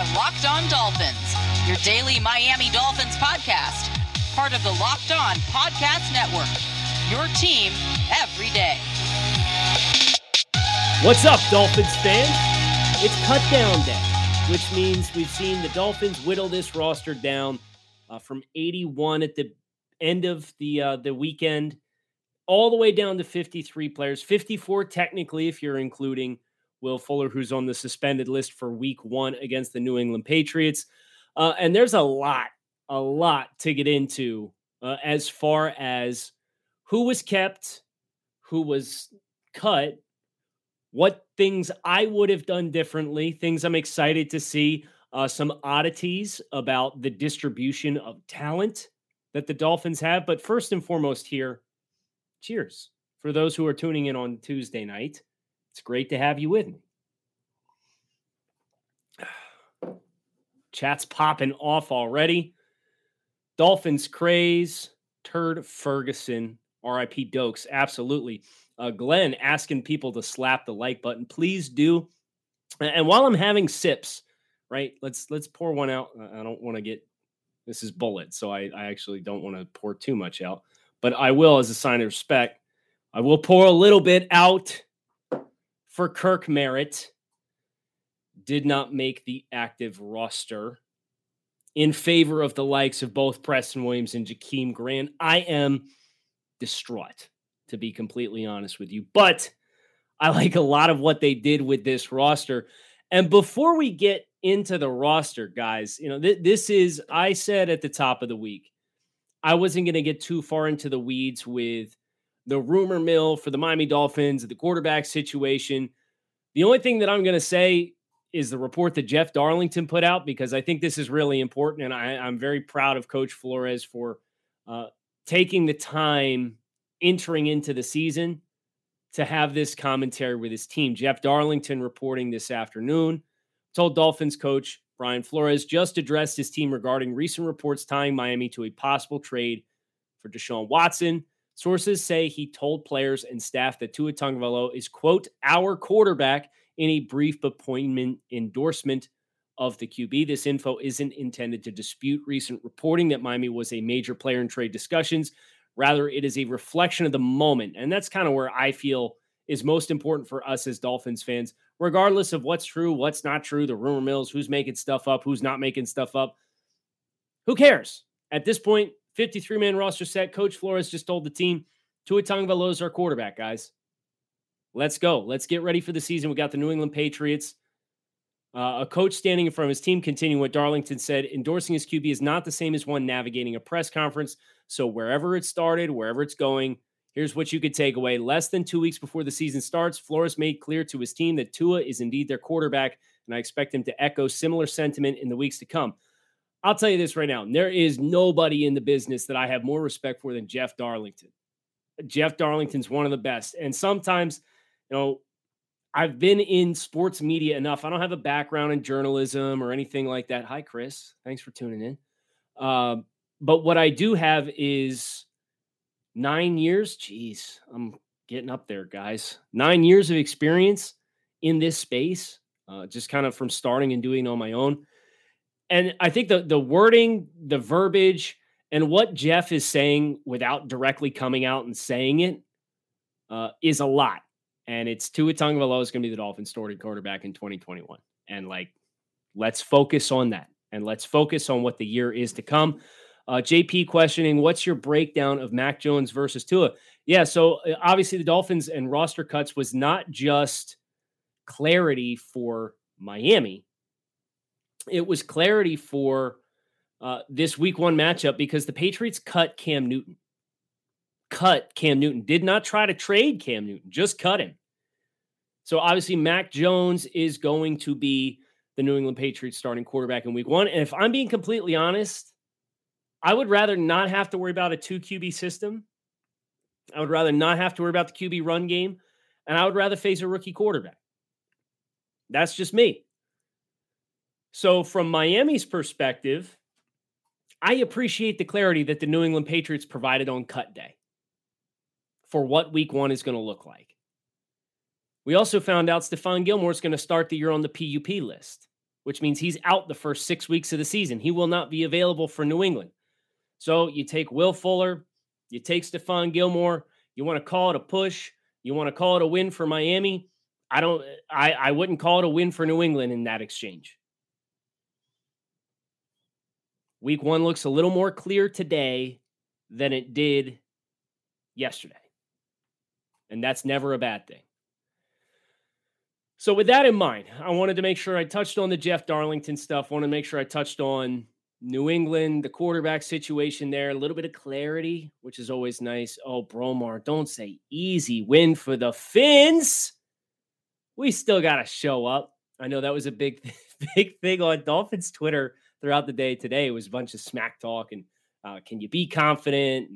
are Locked On Dolphins, your daily Miami Dolphins podcast, part of the Locked On Podcast Network, your team every day. What's up, Dolphins fans? It's cut down day, which means we've seen the Dolphins whittle this roster down from 81 at the end of the weekend all the way down to 53 players, 54 technically if you're including Will Fuller, who's on the suspended list for week one against the New England Patriots. And there's a lot to get into as far as who was kept, who was cut, what things I would have done differently, things I'm excited to see, some oddities about the distribution of talent that the Dolphins have. But first and foremost here, cheers for those who are tuning in on Tuesday night. It's great to have you with me. Chat's popping off already. Dolphins craze. Turd Ferguson. RIP Dokes. Absolutely. Glenn asking people to slap the like button. Please do. And while I'm having sips, right, let's pour one out. I don't want to get, this is bullet, so I actually don't want to pour too much out. But I will, as a sign of respect, I will pour a little bit out for Kirk Merritt. Did not make the active roster in favor of the likes of both Preston Williams and Jakeem Grant. I am distraught, to be completely honest with you, but I like a lot of what they did with this roster. And before we get into the roster, guys, you know, this is, I said at the top of the week, I wasn't going to get too far into the weeds with the rumor mill for the Miami Dolphins, the quarterback situation. The only thing that I'm going to say is the report that Jeff Darlington put out, because I think this is really important, and I'm very proud of Coach Flores for taking the time entering into the season to have this commentary with his team. Jeff Darlington reporting this afternoon told Dolphins coach Brian Flores just addressed his team regarding recent reports tying Miami to a possible trade for Deshaun Watson. Sources say he told players and staff that Tua Tagovailoa is, quote, our quarterback, in a brief appointment endorsement of the QB. This info isn't intended to dispute recent reporting that Miami was a major player in trade discussions. Rather, it is a reflection of the moment. And that's kind of where I feel is most important for us as Dolphins fans, regardless of what's true, what's not true, the rumor mills, who's making stuff up, who's not making stuff up. Who cares? At this point, 53-man roster set. Coach Flores just told the team, Tua Tagovailoa is our quarterback, guys. Let's go. Let's get ready for the season. We got the New England Patriots. A coach standing in front of his team, continuing what Darlington said, endorsing his QB is not the same as one navigating a press conference. So wherever it started, wherever it's going, here's what you could take away. Less than 2 weeks before the season starts, Flores made clear to his team that Tua is indeed their quarterback, and I expect him to echo similar sentiment in the weeks to come. I'll tell you this right now. There is nobody in the business that I have more respect for than Jeff Darlington. Jeff Darlington's one of the best. And sometimes, you know, I've been in sports media enough. I don't have a background in journalism or anything like that. Hi, Chris. Thanks for tuning in. But what I do have is 9 years. Jeez, I'm getting up there, guys. 9 years of experience in this space, just kind of from starting and doing on my own. And I think the wording, the verbiage, and what Jeff is saying without directly coming out and saying it is a lot. And it's Tua Tagovailoa is going to be the Dolphins' starting quarterback in 2021. And, like, let's focus on that. And let's focus on what the year is to come. JP questioning, what's your breakdown of Mac Jones versus Tua? Yeah, so obviously the Dolphins and roster cuts was not just clarity for Miami. It was clarity for this week one matchup because the Patriots cut Cam Newton. Did not try to trade Cam Newton. Just cut him. So obviously Mac Jones is going to be the New England Patriots starting quarterback in week one. And if I'm being completely honest, I would rather not have to worry about a 2 QB system. I would rather not have to worry about the QB run game. And I would rather face a rookie quarterback. That's just me. So from Miami's perspective, I appreciate the clarity that the New England Patriots provided on cut day for what week one is going to look like. We also found out Stephon Gilmore is going to start the year on the PUP list, which means he's out the first 6 weeks of the season. He will not be available for New England. So you take Will Fuller, you take Stephon Gilmore, you want to call it a push, you want to call it a win for Miami. I wouldn't call it a win for New England in that exchange. Week one looks a little more clear today than it did yesterday. And that's never a bad thing. So with that in mind, I wanted to make sure I touched on the Jeff Darlington stuff. I want to make sure I touched on New England, the quarterback situation there, a little bit of clarity, which is always nice. Oh, Bromar, don't say easy win for the Fins. We still got to show up. I know that was a big thing on Dolphins Twitter throughout the day today. It was a bunch of smack talk and can you be confident?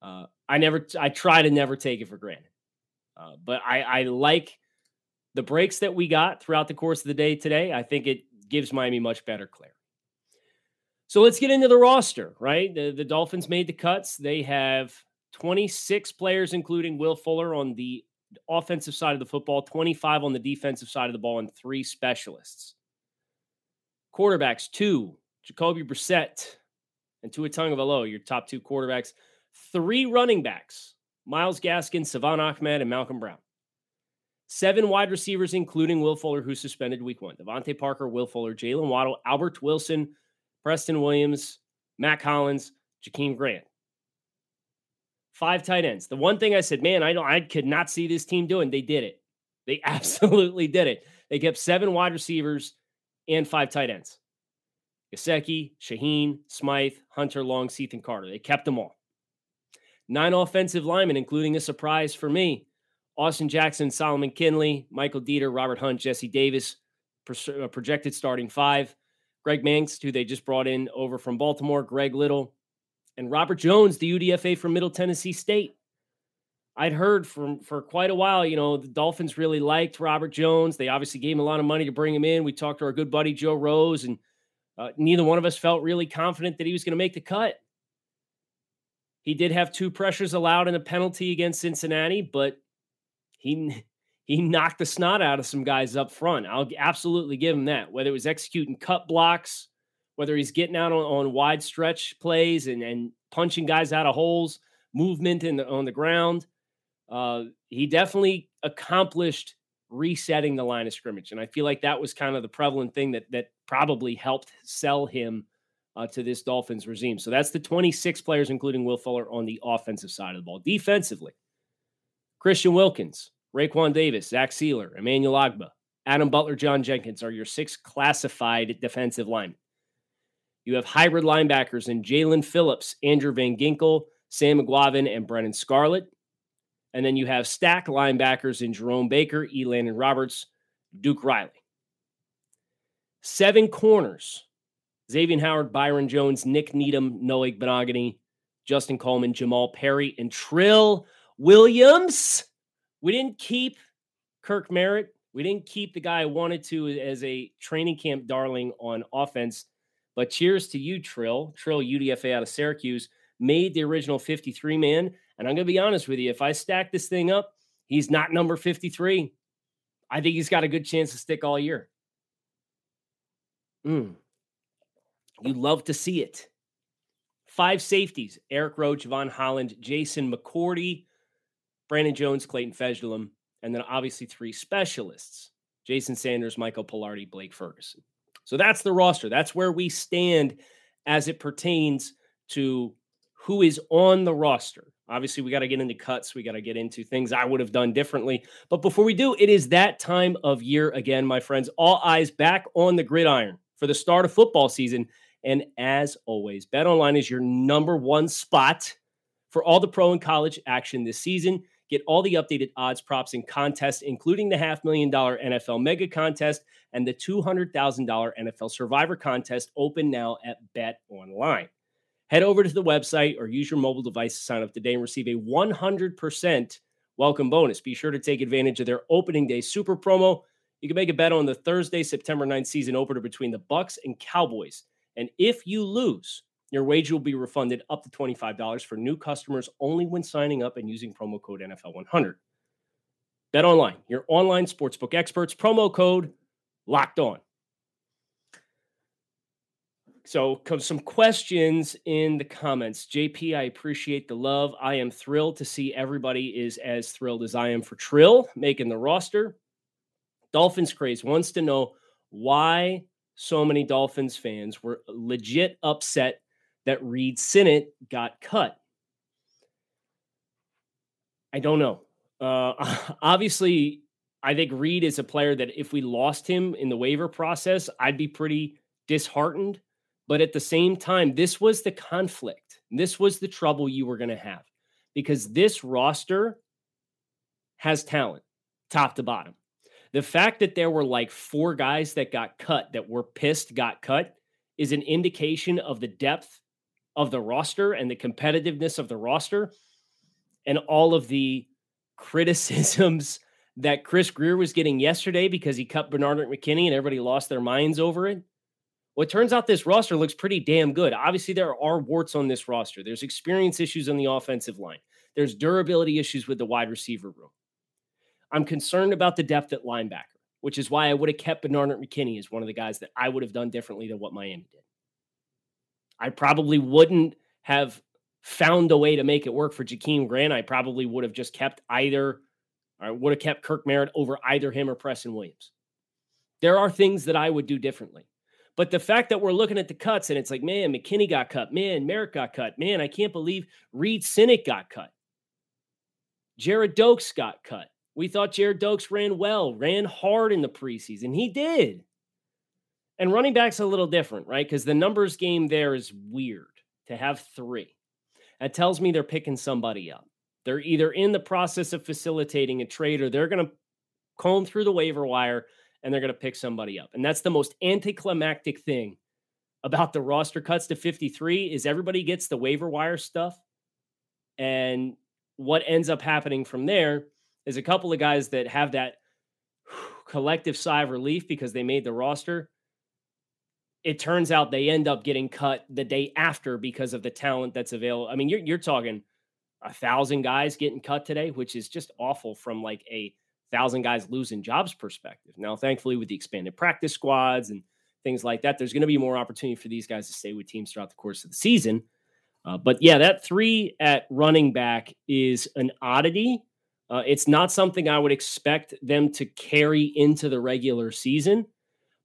And I try to never take it for granted. But I like the breaks that we got throughout the course of the day today. I think it gives Miami much better clarity. So let's get into the roster, right? The Dolphins made the cuts. They have 26 players, including Will Fuller on the offensive side of the football, 25 on the defensive side of the ball, and 3 specialists. Quarterbacks, 2, Jacoby Brissett and Tua Tagovailoa, your top 2 quarterbacks. 3 running backs, Myles Gaskin, Savon Ahmed, and Malcolm Brown. 7 wide receivers, including Will Fuller, who suspended week one. Devontae Parker, Will Fuller, Jaylen Waddle, Albert Wilson, Preston Williams, Matt Collins, Jakeem Grant. 5 tight ends. The one thing I said, man, I could not see this team doing. They did it. They absolutely did it. They kept 7 wide receivers and 5 tight ends. Gesicki, Shaheen, Smythe, Hunter, Long, Seath, and Carter. They kept them all. 9 offensive linemen, including a surprise for me. Austin Jackson, Solomon Kinley, Michael Dieter, Robert Hunt, Jesse Davis, projected starting 5. Greg Manx, who they just brought in over from Baltimore, Greg Little, and Robert Jones, the UDFA from Middle Tennessee State. I'd heard for quite a while, the Dolphins really liked Robert Jones. They obviously gave him a lot of money to bring him in. We talked to our good buddy Joe Rose, and neither one of us felt really confident that he was going to make the cut. He did have 2 pressures allowed and a penalty against Cincinnati, but he knocked the snot out of some guys up front. I'll absolutely give him that. Whether it was executing cut blocks, whether he's getting out on wide stretch plays and punching guys out of holes, movement on the ground, he definitely accomplished resetting the line of scrimmage. And I feel like that was kind of the prevalent thing that probably helped sell him to this Dolphins regime. So that's the 26 players, including Will Fuller, on the offensive side of the ball. Defensively, Christian Wilkins, Raekwon Davis, Zach Sealer, Emmanuel Ogba, Adam Butler, John Jenkins are your 6 classified defensive linemen. You have hybrid linebackers in Jaelan Phillips, Andrew Van Ginkel, Sam McGuavin, and Brennan Scarlett. And then you have stack linebackers in Jerome Baker, E. Landon Roberts, Duke Riley. 7 corners, Xavier Howard, Byron Jones, Nick Needham, Noah Benogany, Justin Coleman, Jamal Perry, and Trill Williams. We didn't keep Kirk Merritt. We didn't keep the guy I wanted to as a training camp darling on offense. But cheers to you, Trill. Trill, UDFA out of Syracuse, made the original 53-man. And I'm going to be honest with you. If I stack this thing up, he's not number 53. I think he's got a good chance to stick all year. You love to see it. 5 safeties. Eric Rowe, Javon Holland, Jason McCourty, Brandon Jones, Clayton Fejlum, and then obviously 3 specialists, Jason Sanders, Michael Pilardi, Blake Ferguson. So that's the roster. That's where we stand as it pertains to who is on the roster. Obviously, we got to get into cuts. We got to get into things I would have done differently. But before we do, it is that time of year again, my friends. All eyes back on the gridiron for the start of football season. And as always, BetOnline is your number one spot for all the pro and college action this season. Get all the updated odds, props, and contests, including the $500,000 NFL Mega Contest and the $200,000 NFL Survivor Contest, open now at BetOnline. Head over to the website or use your mobile device to sign up today and receive a 100% welcome bonus. Be sure to take advantage of their opening day super promo. You can make a bet on the Thursday, September 9th season opener between the Bucs and Cowboys. And if you lose, your wager will be refunded up to $25 for new customers only when signing up and using promo code NFL100. BetOnline, your online sportsbook experts, promo code LOCKEDON. So some questions in the comments. JP, I appreciate the love. I am thrilled to see everybody is as thrilled as I am for Trill making the roster. Dolphins Craze wants to know why so many Dolphins fans were legit upset that Reed Sinnett got cut. I don't know. Obviously, I think Reed is a player that if we lost him in the waiver process, I'd be pretty disheartened. But at the same time, this was the conflict. This was the trouble you were going to have because this roster has talent top to bottom. The fact that there were like four guys that got cut that were pissed got cut is an indication of the depth of the roster and the competitiveness of the roster and all of the criticisms that Chris Greer was getting yesterday because he cut Bernard McKinney and everybody lost their minds over it. Well, it turns out this roster looks pretty damn good. Obviously, there are warts on this roster. There's experience issues on the offensive line. There's durability issues with the wide receiver room. I'm concerned about the depth at linebacker, which is why I would have kept Bernard McKinney as one of the guys that I would have done differently than what Miami did. I probably wouldn't have found a way to make it work for Jakeem Grant. I probably would have just kept either, I would have kept Kirk Merritt over either him or Preston Williams. There are things that I would do differently. But the fact that we're looking at the cuts and it's like, man, McKinney got cut. Man, Merritt got cut. Man, I can't believe Reed Sinnett got cut. Jared Doakes got cut. We thought Jared Doakes ran well, ran hard in the preseason. He did. And running back's a little different, right? Because the numbers game there is weird to have three. That tells me they're picking somebody up. They're either in the process of facilitating a trade or they're going to comb through the waiver wire and they're going to pick somebody up. And that's the most anticlimactic thing about the roster cuts to 53 is everybody gets the waiver wire stuff. And what ends up happening from there is a couple of guys that have that collective sigh of relief because they made the roster. It turns out they end up getting cut the day after because of the talent that's available. I mean, you're talking 1,000 guys getting cut today, which is just awful from like a 1,000 guys losing jobs perspective. Now, thankfully, with the expanded practice squads and things like that, there's going to be more opportunity for these guys to stay with teams throughout the course of the season. But yeah, that three at running back is an oddity. It's not something I would expect them to carry into the regular season.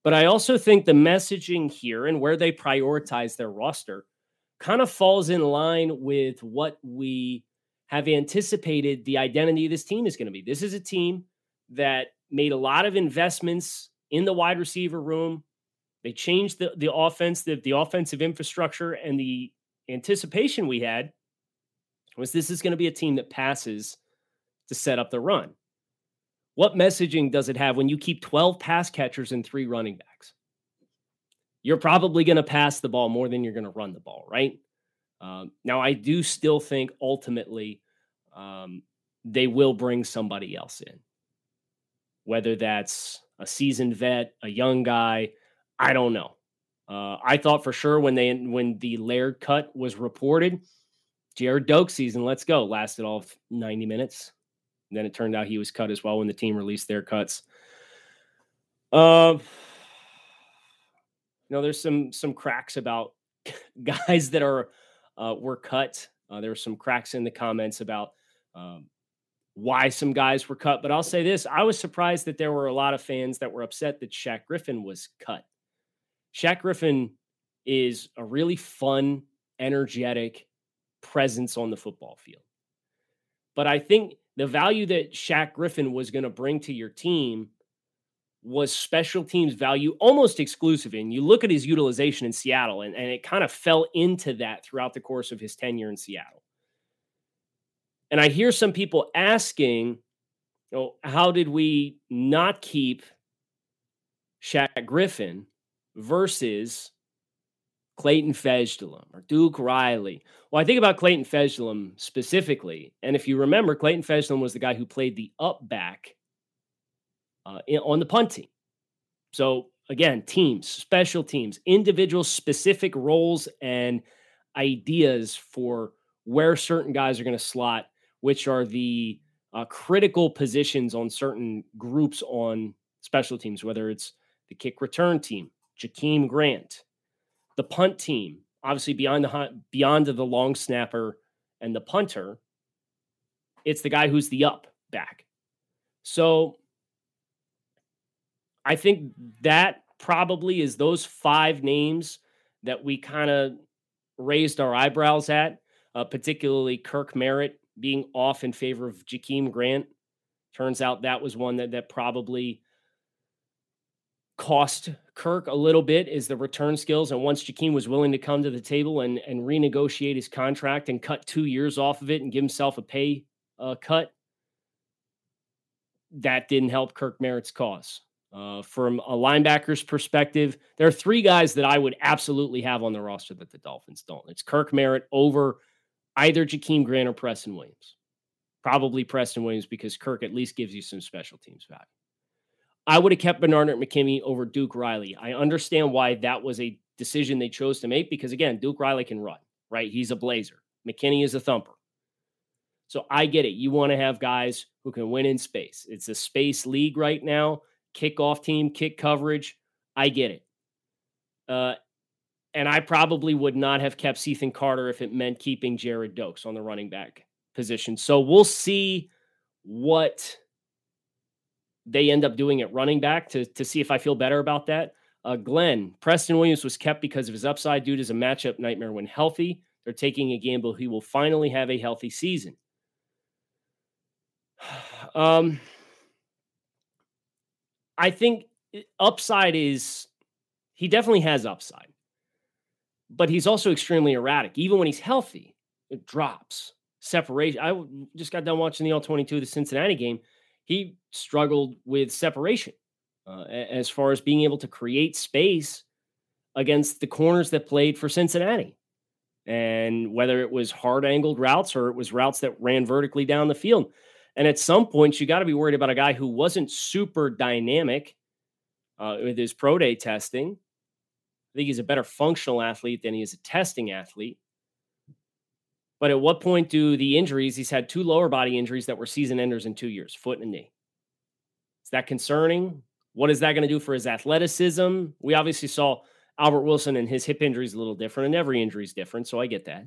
But I also think the messaging here and where they prioritize their roster kind of falls in line with what we have anticipated the identity of this team is going to be. This is a team that made a lot of investments in the wide receiver room. They changed the offense, the offensive infrastructure, and the anticipation we had was this is going to be a team that passes to set up the run. What messaging does it have when you keep 12 pass catchers and 3 running backs? You're probably going to pass the ball more than you're going to run the ball, right? Now, I do still think ultimately they will bring somebody else in, whether that's a seasoned vet, a young guy. I don't know. I thought for sure when the Laird cut was reported, Jared Doakes' season, let's go, lasted all of 90 minutes. And then it turned out he was cut as well when the team released their cuts. You know, there's some cracks about guys that are were cut. There were some cracks in the comments about why some guys were cut. But I'll say this. I was surprised that there were a lot of fans that were upset that Shaq Griffin was cut. Shaq Griffin is a really fun, energetic presence on the football field. But I think the value that Shaq Griffin was going to bring to your team was special teams value almost exclusive. And you look at his utilization in Seattle, and it kind of fell into that throughout the course of his tenure in Seattle. And I hear some people asking, you know, how did we not keep Shaq Griffin versus Clayton Fejlum or Duke Riley? Well, I think about Clayton Fejlum specifically. And if you remember, Clayton Fejlum was the guy who played the up back on the punt team. So again, teams, special teams, individual specific roles and ideas for where certain guys are going to slot, which are the critical positions on certain groups on special teams, whether it's the kick return team, Jakeem Grant, The punt team, obviously beyond the long snapper and the punter, it's the guy who's the up back. So I think that probably is those five names that we kind of raised our eyebrows at, particularly Kirk Merritt being off in favor of Jakeem Grant. Turns out that was one that probably cost Kirk a little bit, is the return skills. And once Jakeem was willing to come to the table and renegotiate his contract and cut 2 years off of it and give himself a pay cut, that didn't help Kirk Merritt's cause. From a linebacker's perspective, there are three guys that I would absolutely have on the roster that the Dolphins don't. It's Kirk Merritt over either Jakeem Grant or Preston Williams. Probably Preston Williams, because Kirk at least gives you some special teams value. I would have kept Bernard McKimmie over Duke Riley. I understand why that was a decision they chose to make, because, again, Duke Riley can run, right? He's a blazer. McKinney is a thumper. So I get it. You want to have guys who can win in space. It's a space league right now. Kickoff team, kick coverage. I get it. And I probably would not have kept Ethan Carter if it meant keeping Jared Doaks on the running back position. So we'll see what they end up doing at running back to see if I feel better about that. Glenn, Preston Williams was kept because of his upside. Dude is a matchup nightmare when healthy. They're taking a gamble. He will finally have a healthy season. I think upside is, he definitely has upside, but he's also extremely erratic. Even when he's healthy, it drops. Separation. I just got done watching the All-22, the Cincinnati game. He struggled with separation as far as being able to create space against the corners that played for Cincinnati. And whether it was hard angled routes or it was routes that ran vertically down the field. And at some point, you got to be worried about a guy who wasn't super dynamic with his pro day testing. I think he's a better functional athlete than he is a testing athlete. But at what point do the injuries, he's had two lower body injuries that were season enders in 2 years, foot and knee. Is that concerning? What is that going to do for his athleticism? We obviously saw Albert Wilson and his hip injury is a little different, and every injury is different, so I get that.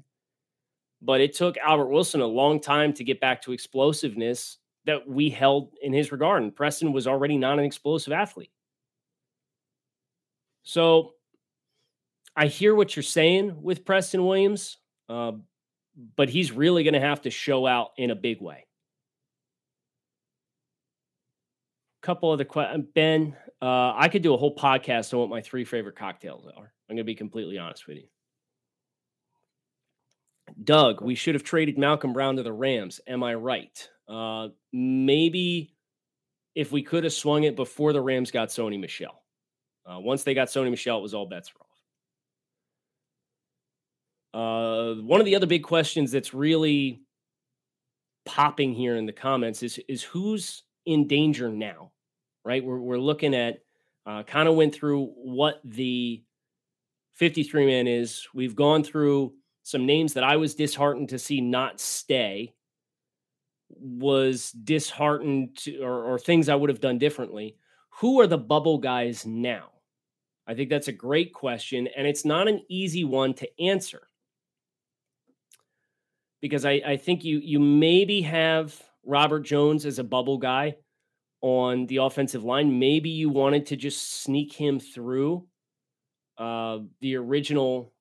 But it took Albert Wilson a long time to get back to explosiveness that we held in his regard. And Preston was already not an explosive athlete. So I hear what you're saying with Preston Williams, but he's really going to have to show out in a big way. Couple other questions. Ben, I could do a whole podcast on what my three favorite cocktails are. I'm going to be completely honest with you. Doug, we should have traded Malcolm Brown to the Rams. Am I right? Maybe if we could have swung it before the Rams got Sony Michel. Once they got Sony Michel, it was all bets were off. One of the other big questions that's really popping here in the comments is who's in danger now, right? We're looking at, kind of went through what the 53-man is. We've gone through some names that I was disheartened to see not stay, was disheartened to, or things I would have done differently. Who are the bubble guys now? I think that's a great question, and it's not an easy one to answer, because I think you maybe have Robert Jones as a bubble guy on the offensive line. Maybe you wanted to just sneak him through the original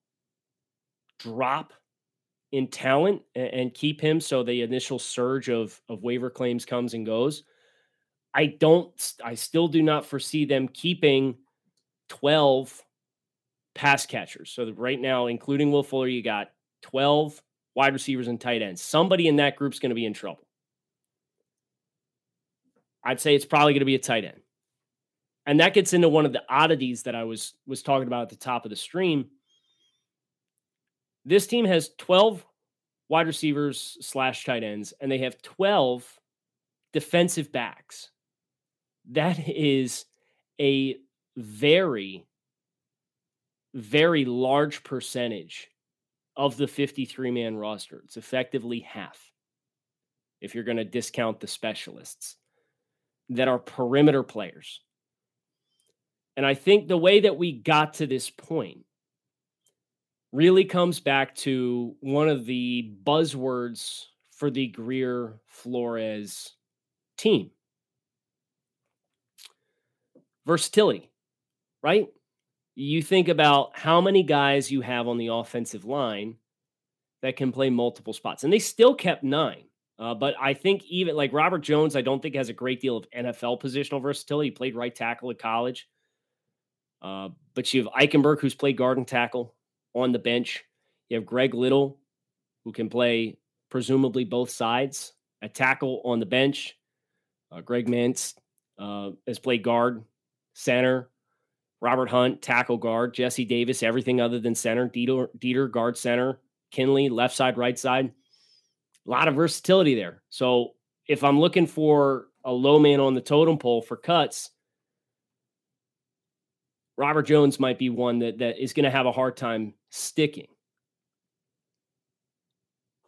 drop in talent and keep him so the initial surge of waiver claims comes and goes. I still do not foresee them keeping 12 pass catchers. So right now, including Will Fuller, you got 12 wide receivers and tight ends. Somebody in that group's going to be in trouble. I'd say it's probably going to be a tight end. And that gets into one of the oddities that I was talking about at the top of the stream. This team has 12 wide receivers / tight ends, and they have 12 defensive backs. That is a very, very large percentage of the 53-man roster. It's effectively half, if you're going to discount the specialists that are perimeter players. And I think the way that we got to this point really comes back to one of the buzzwords for the Greer Flores team. Versatility, right? You think about how many guys you have on the offensive line that can play multiple spots. And they still kept 9. But I think even like Robert Jones, I don't think has a great deal of NFL positional versatility. He played right tackle at college. But you have Eichenberg, who's played guard and tackle on the bench. You have Greg Little, who can play presumably both sides, a tackle on the bench. Greg Mintz has played guard, center. Robert Hunt, tackle guard. Jesse Davis, everything other than center. Dieter, guard center. Kinley, left side, right side. A lot of versatility there. So if I'm looking for a low man on the totem pole for cuts, Robert Jones might be one that is going to have a hard time sticking.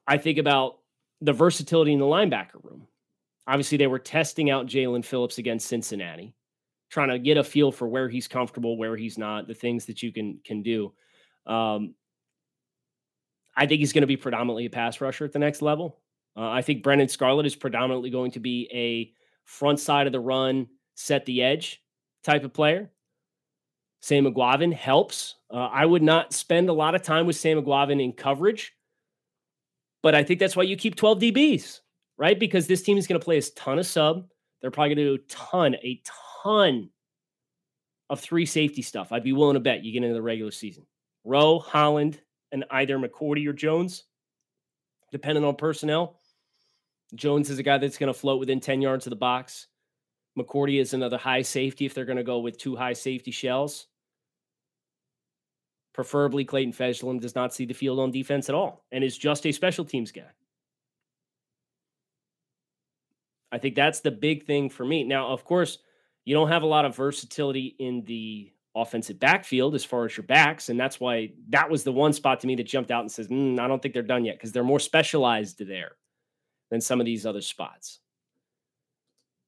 I think about the versatility in the linebacker room. Obviously, they were testing out Jaelan Phillips against Cincinnati, trying to get a feel for where he's comfortable, where he's not, the things that you can do. I think he's going to be predominantly a pass rusher at the next level. I think Brennan Scarlett is predominantly going to be a front side of the run, set the edge type of player. Sam McGuavin helps. I would not spend a lot of time with Sam McGuavin in coverage, but I think that's why you keep 12 DBs, right? Because this team is going to play a ton of sub. They're probably going to do a ton of three safety stuff. I'd be willing to bet you get into the regular season. Rowe, Holland, and either McCourty or Jones, depending on personnel. Jones is a guy that's going to float within 10 yards of the box. McCourty is another high safety if they're going to go with 2 high safety shells. Preferably, Clayton Fejlum does not see the field on defense at all and is just a special teams guy. I think that's the big thing for me. Now, of course, you don't have a lot of versatility in the offensive backfield as far as your backs, and that's why that was the one spot to me that jumped out and says, I don't think they're done yet, because they're more specialized there than some of these other spots.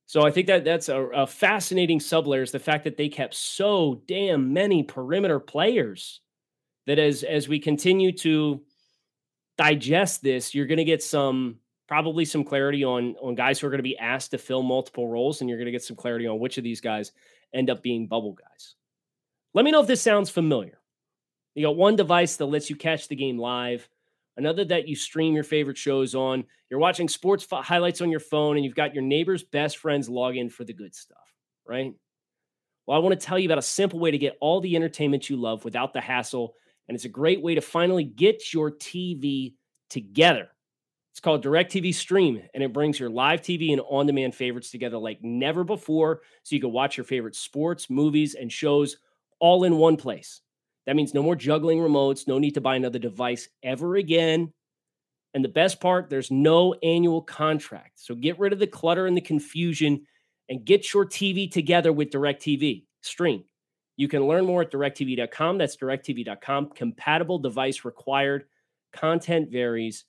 So I think that's a fascinating sublayer is the fact that they kept so damn many perimeter players that as we continue to digest this, you're going to get probably some clarity on guys who are going to be asked to fill multiple roles, and you're going to get some clarity on which of these guys end up being bubble guys. Let me know if this sounds familiar. You got one device that lets you catch the game live, another that you stream your favorite shows on, you're watching sports highlights on your phone, and you've got your neighbor's best friends log in for the good stuff, right? Well, I want to tell you about a simple way to get all the entertainment you love without the hassle, and it's a great way to finally get your TV together. It's called DirecTV Stream, and it brings your live TV and on-demand favorites together like never before, so you can watch your favorite sports, movies, and shows all in one place. That means no more juggling remotes, no need to buy another device ever again. And the best part, there's no annual contract. So get rid of the clutter and the confusion and get your TV together with DirecTV Stream. You can learn more at directtv.com. That's directtv.com. Compatible device required. Content varies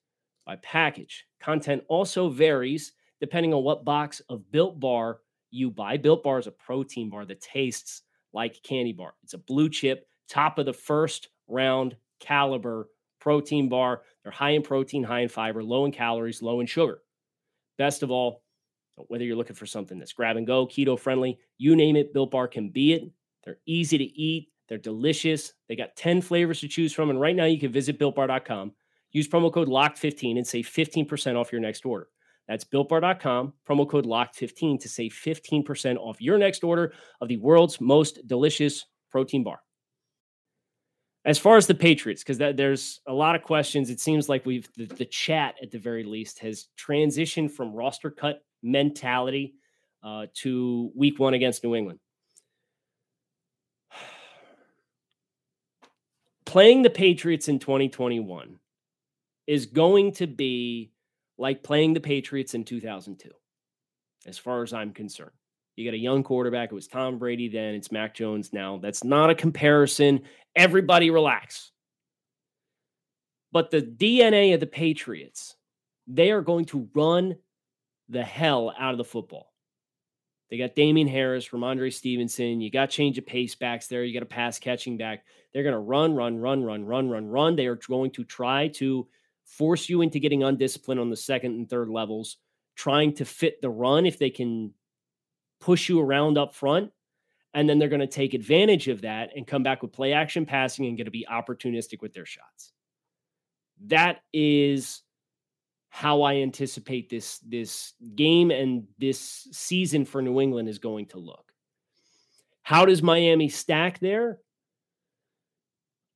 by package. Content also varies depending on what box of Built Bar you buy. Built Bar is a protein bar that tastes like candy bar. It's a blue chip, top of the first round caliber protein bar. They're high in protein, high in fiber, low in calories, low in sugar. Best of all, whether you're looking for something that's grab and go, keto friendly, you name it, Built Bar can be it. They're easy to eat. They're delicious. They got 10 flavors to choose from. And right now you can visit BuiltBar.com, use promo code LOCKED15 and save 15% off your next order. That's BuiltBar.com, promo code LOCKED15 to save 15% off your next order of the world's most delicious protein bar. As far as the Patriots, because there's a lot of questions, it seems like the chat at the very least has transitioned from roster cut mentality to week one against New England. Playing the Patriots in 2021 is going to be like playing the Patriots in 2002, as far as I'm concerned. You got a young quarterback. It was Tom Brady then. It's Mac Jones now. That's not a comparison. Everybody relax. But the DNA of the Patriots, they are going to run the hell out of the football. They got Damien Harris, Ramondre Stevenson. You got change of pace backs there. You got a pass catching back. They're going to run. They are going to try to force you into getting undisciplined on the second and third levels, trying to fit the run if they can push you around up front. And then they're going to take advantage of that and come back with play action passing and going to be opportunistic with their shots. That is how I anticipate this game and this season for New England is going to look. How does Miami stack there?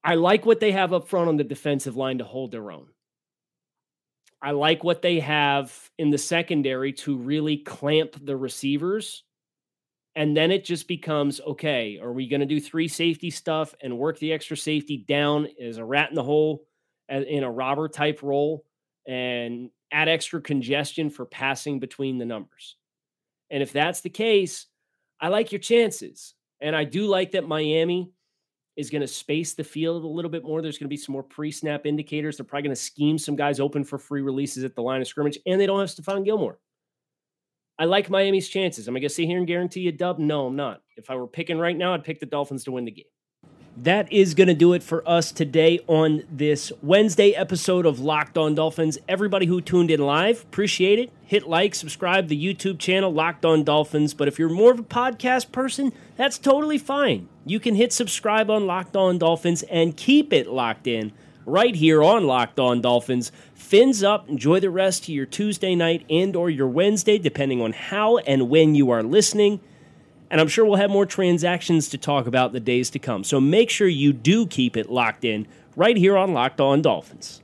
I like what they have up front on the defensive line to hold their own. I like what they have in the secondary to really clamp the receivers. And then it just becomes, okay, are we going to do three safety stuff and work the extra safety down as a rat in the hole in a robber type role and add extra congestion for passing between the numbers? And if that's the case, I like your chances. And I do like that Miami is going to space the field a little bit more. There's going to be some more pre-snap indicators. They're probably going to scheme some guys open for free releases at the line of scrimmage, and they don't have Stephon Gilmore. I like Miami's chances. Am I going to sit here and guarantee a dub? No, I'm not. If I were picking right now, I'd pick the Dolphins to win the game. That is going to do it for us today on this Wednesday episode of Locked On Dolphins. Everybody who tuned in live, appreciate it. Hit like, subscribe, the YouTube channel, Locked On Dolphins. But if you're more of a podcast person, that's totally fine. You can hit subscribe on Locked On Dolphins and keep it locked in right here on Locked On Dolphins. Fins up. Enjoy the rest of your Tuesday night and or your Wednesday, depending on how and when you are listening. And I'm sure we'll have more transactions to talk about in the days to come. So make sure you do keep it locked in right here on Locked On Dolphins.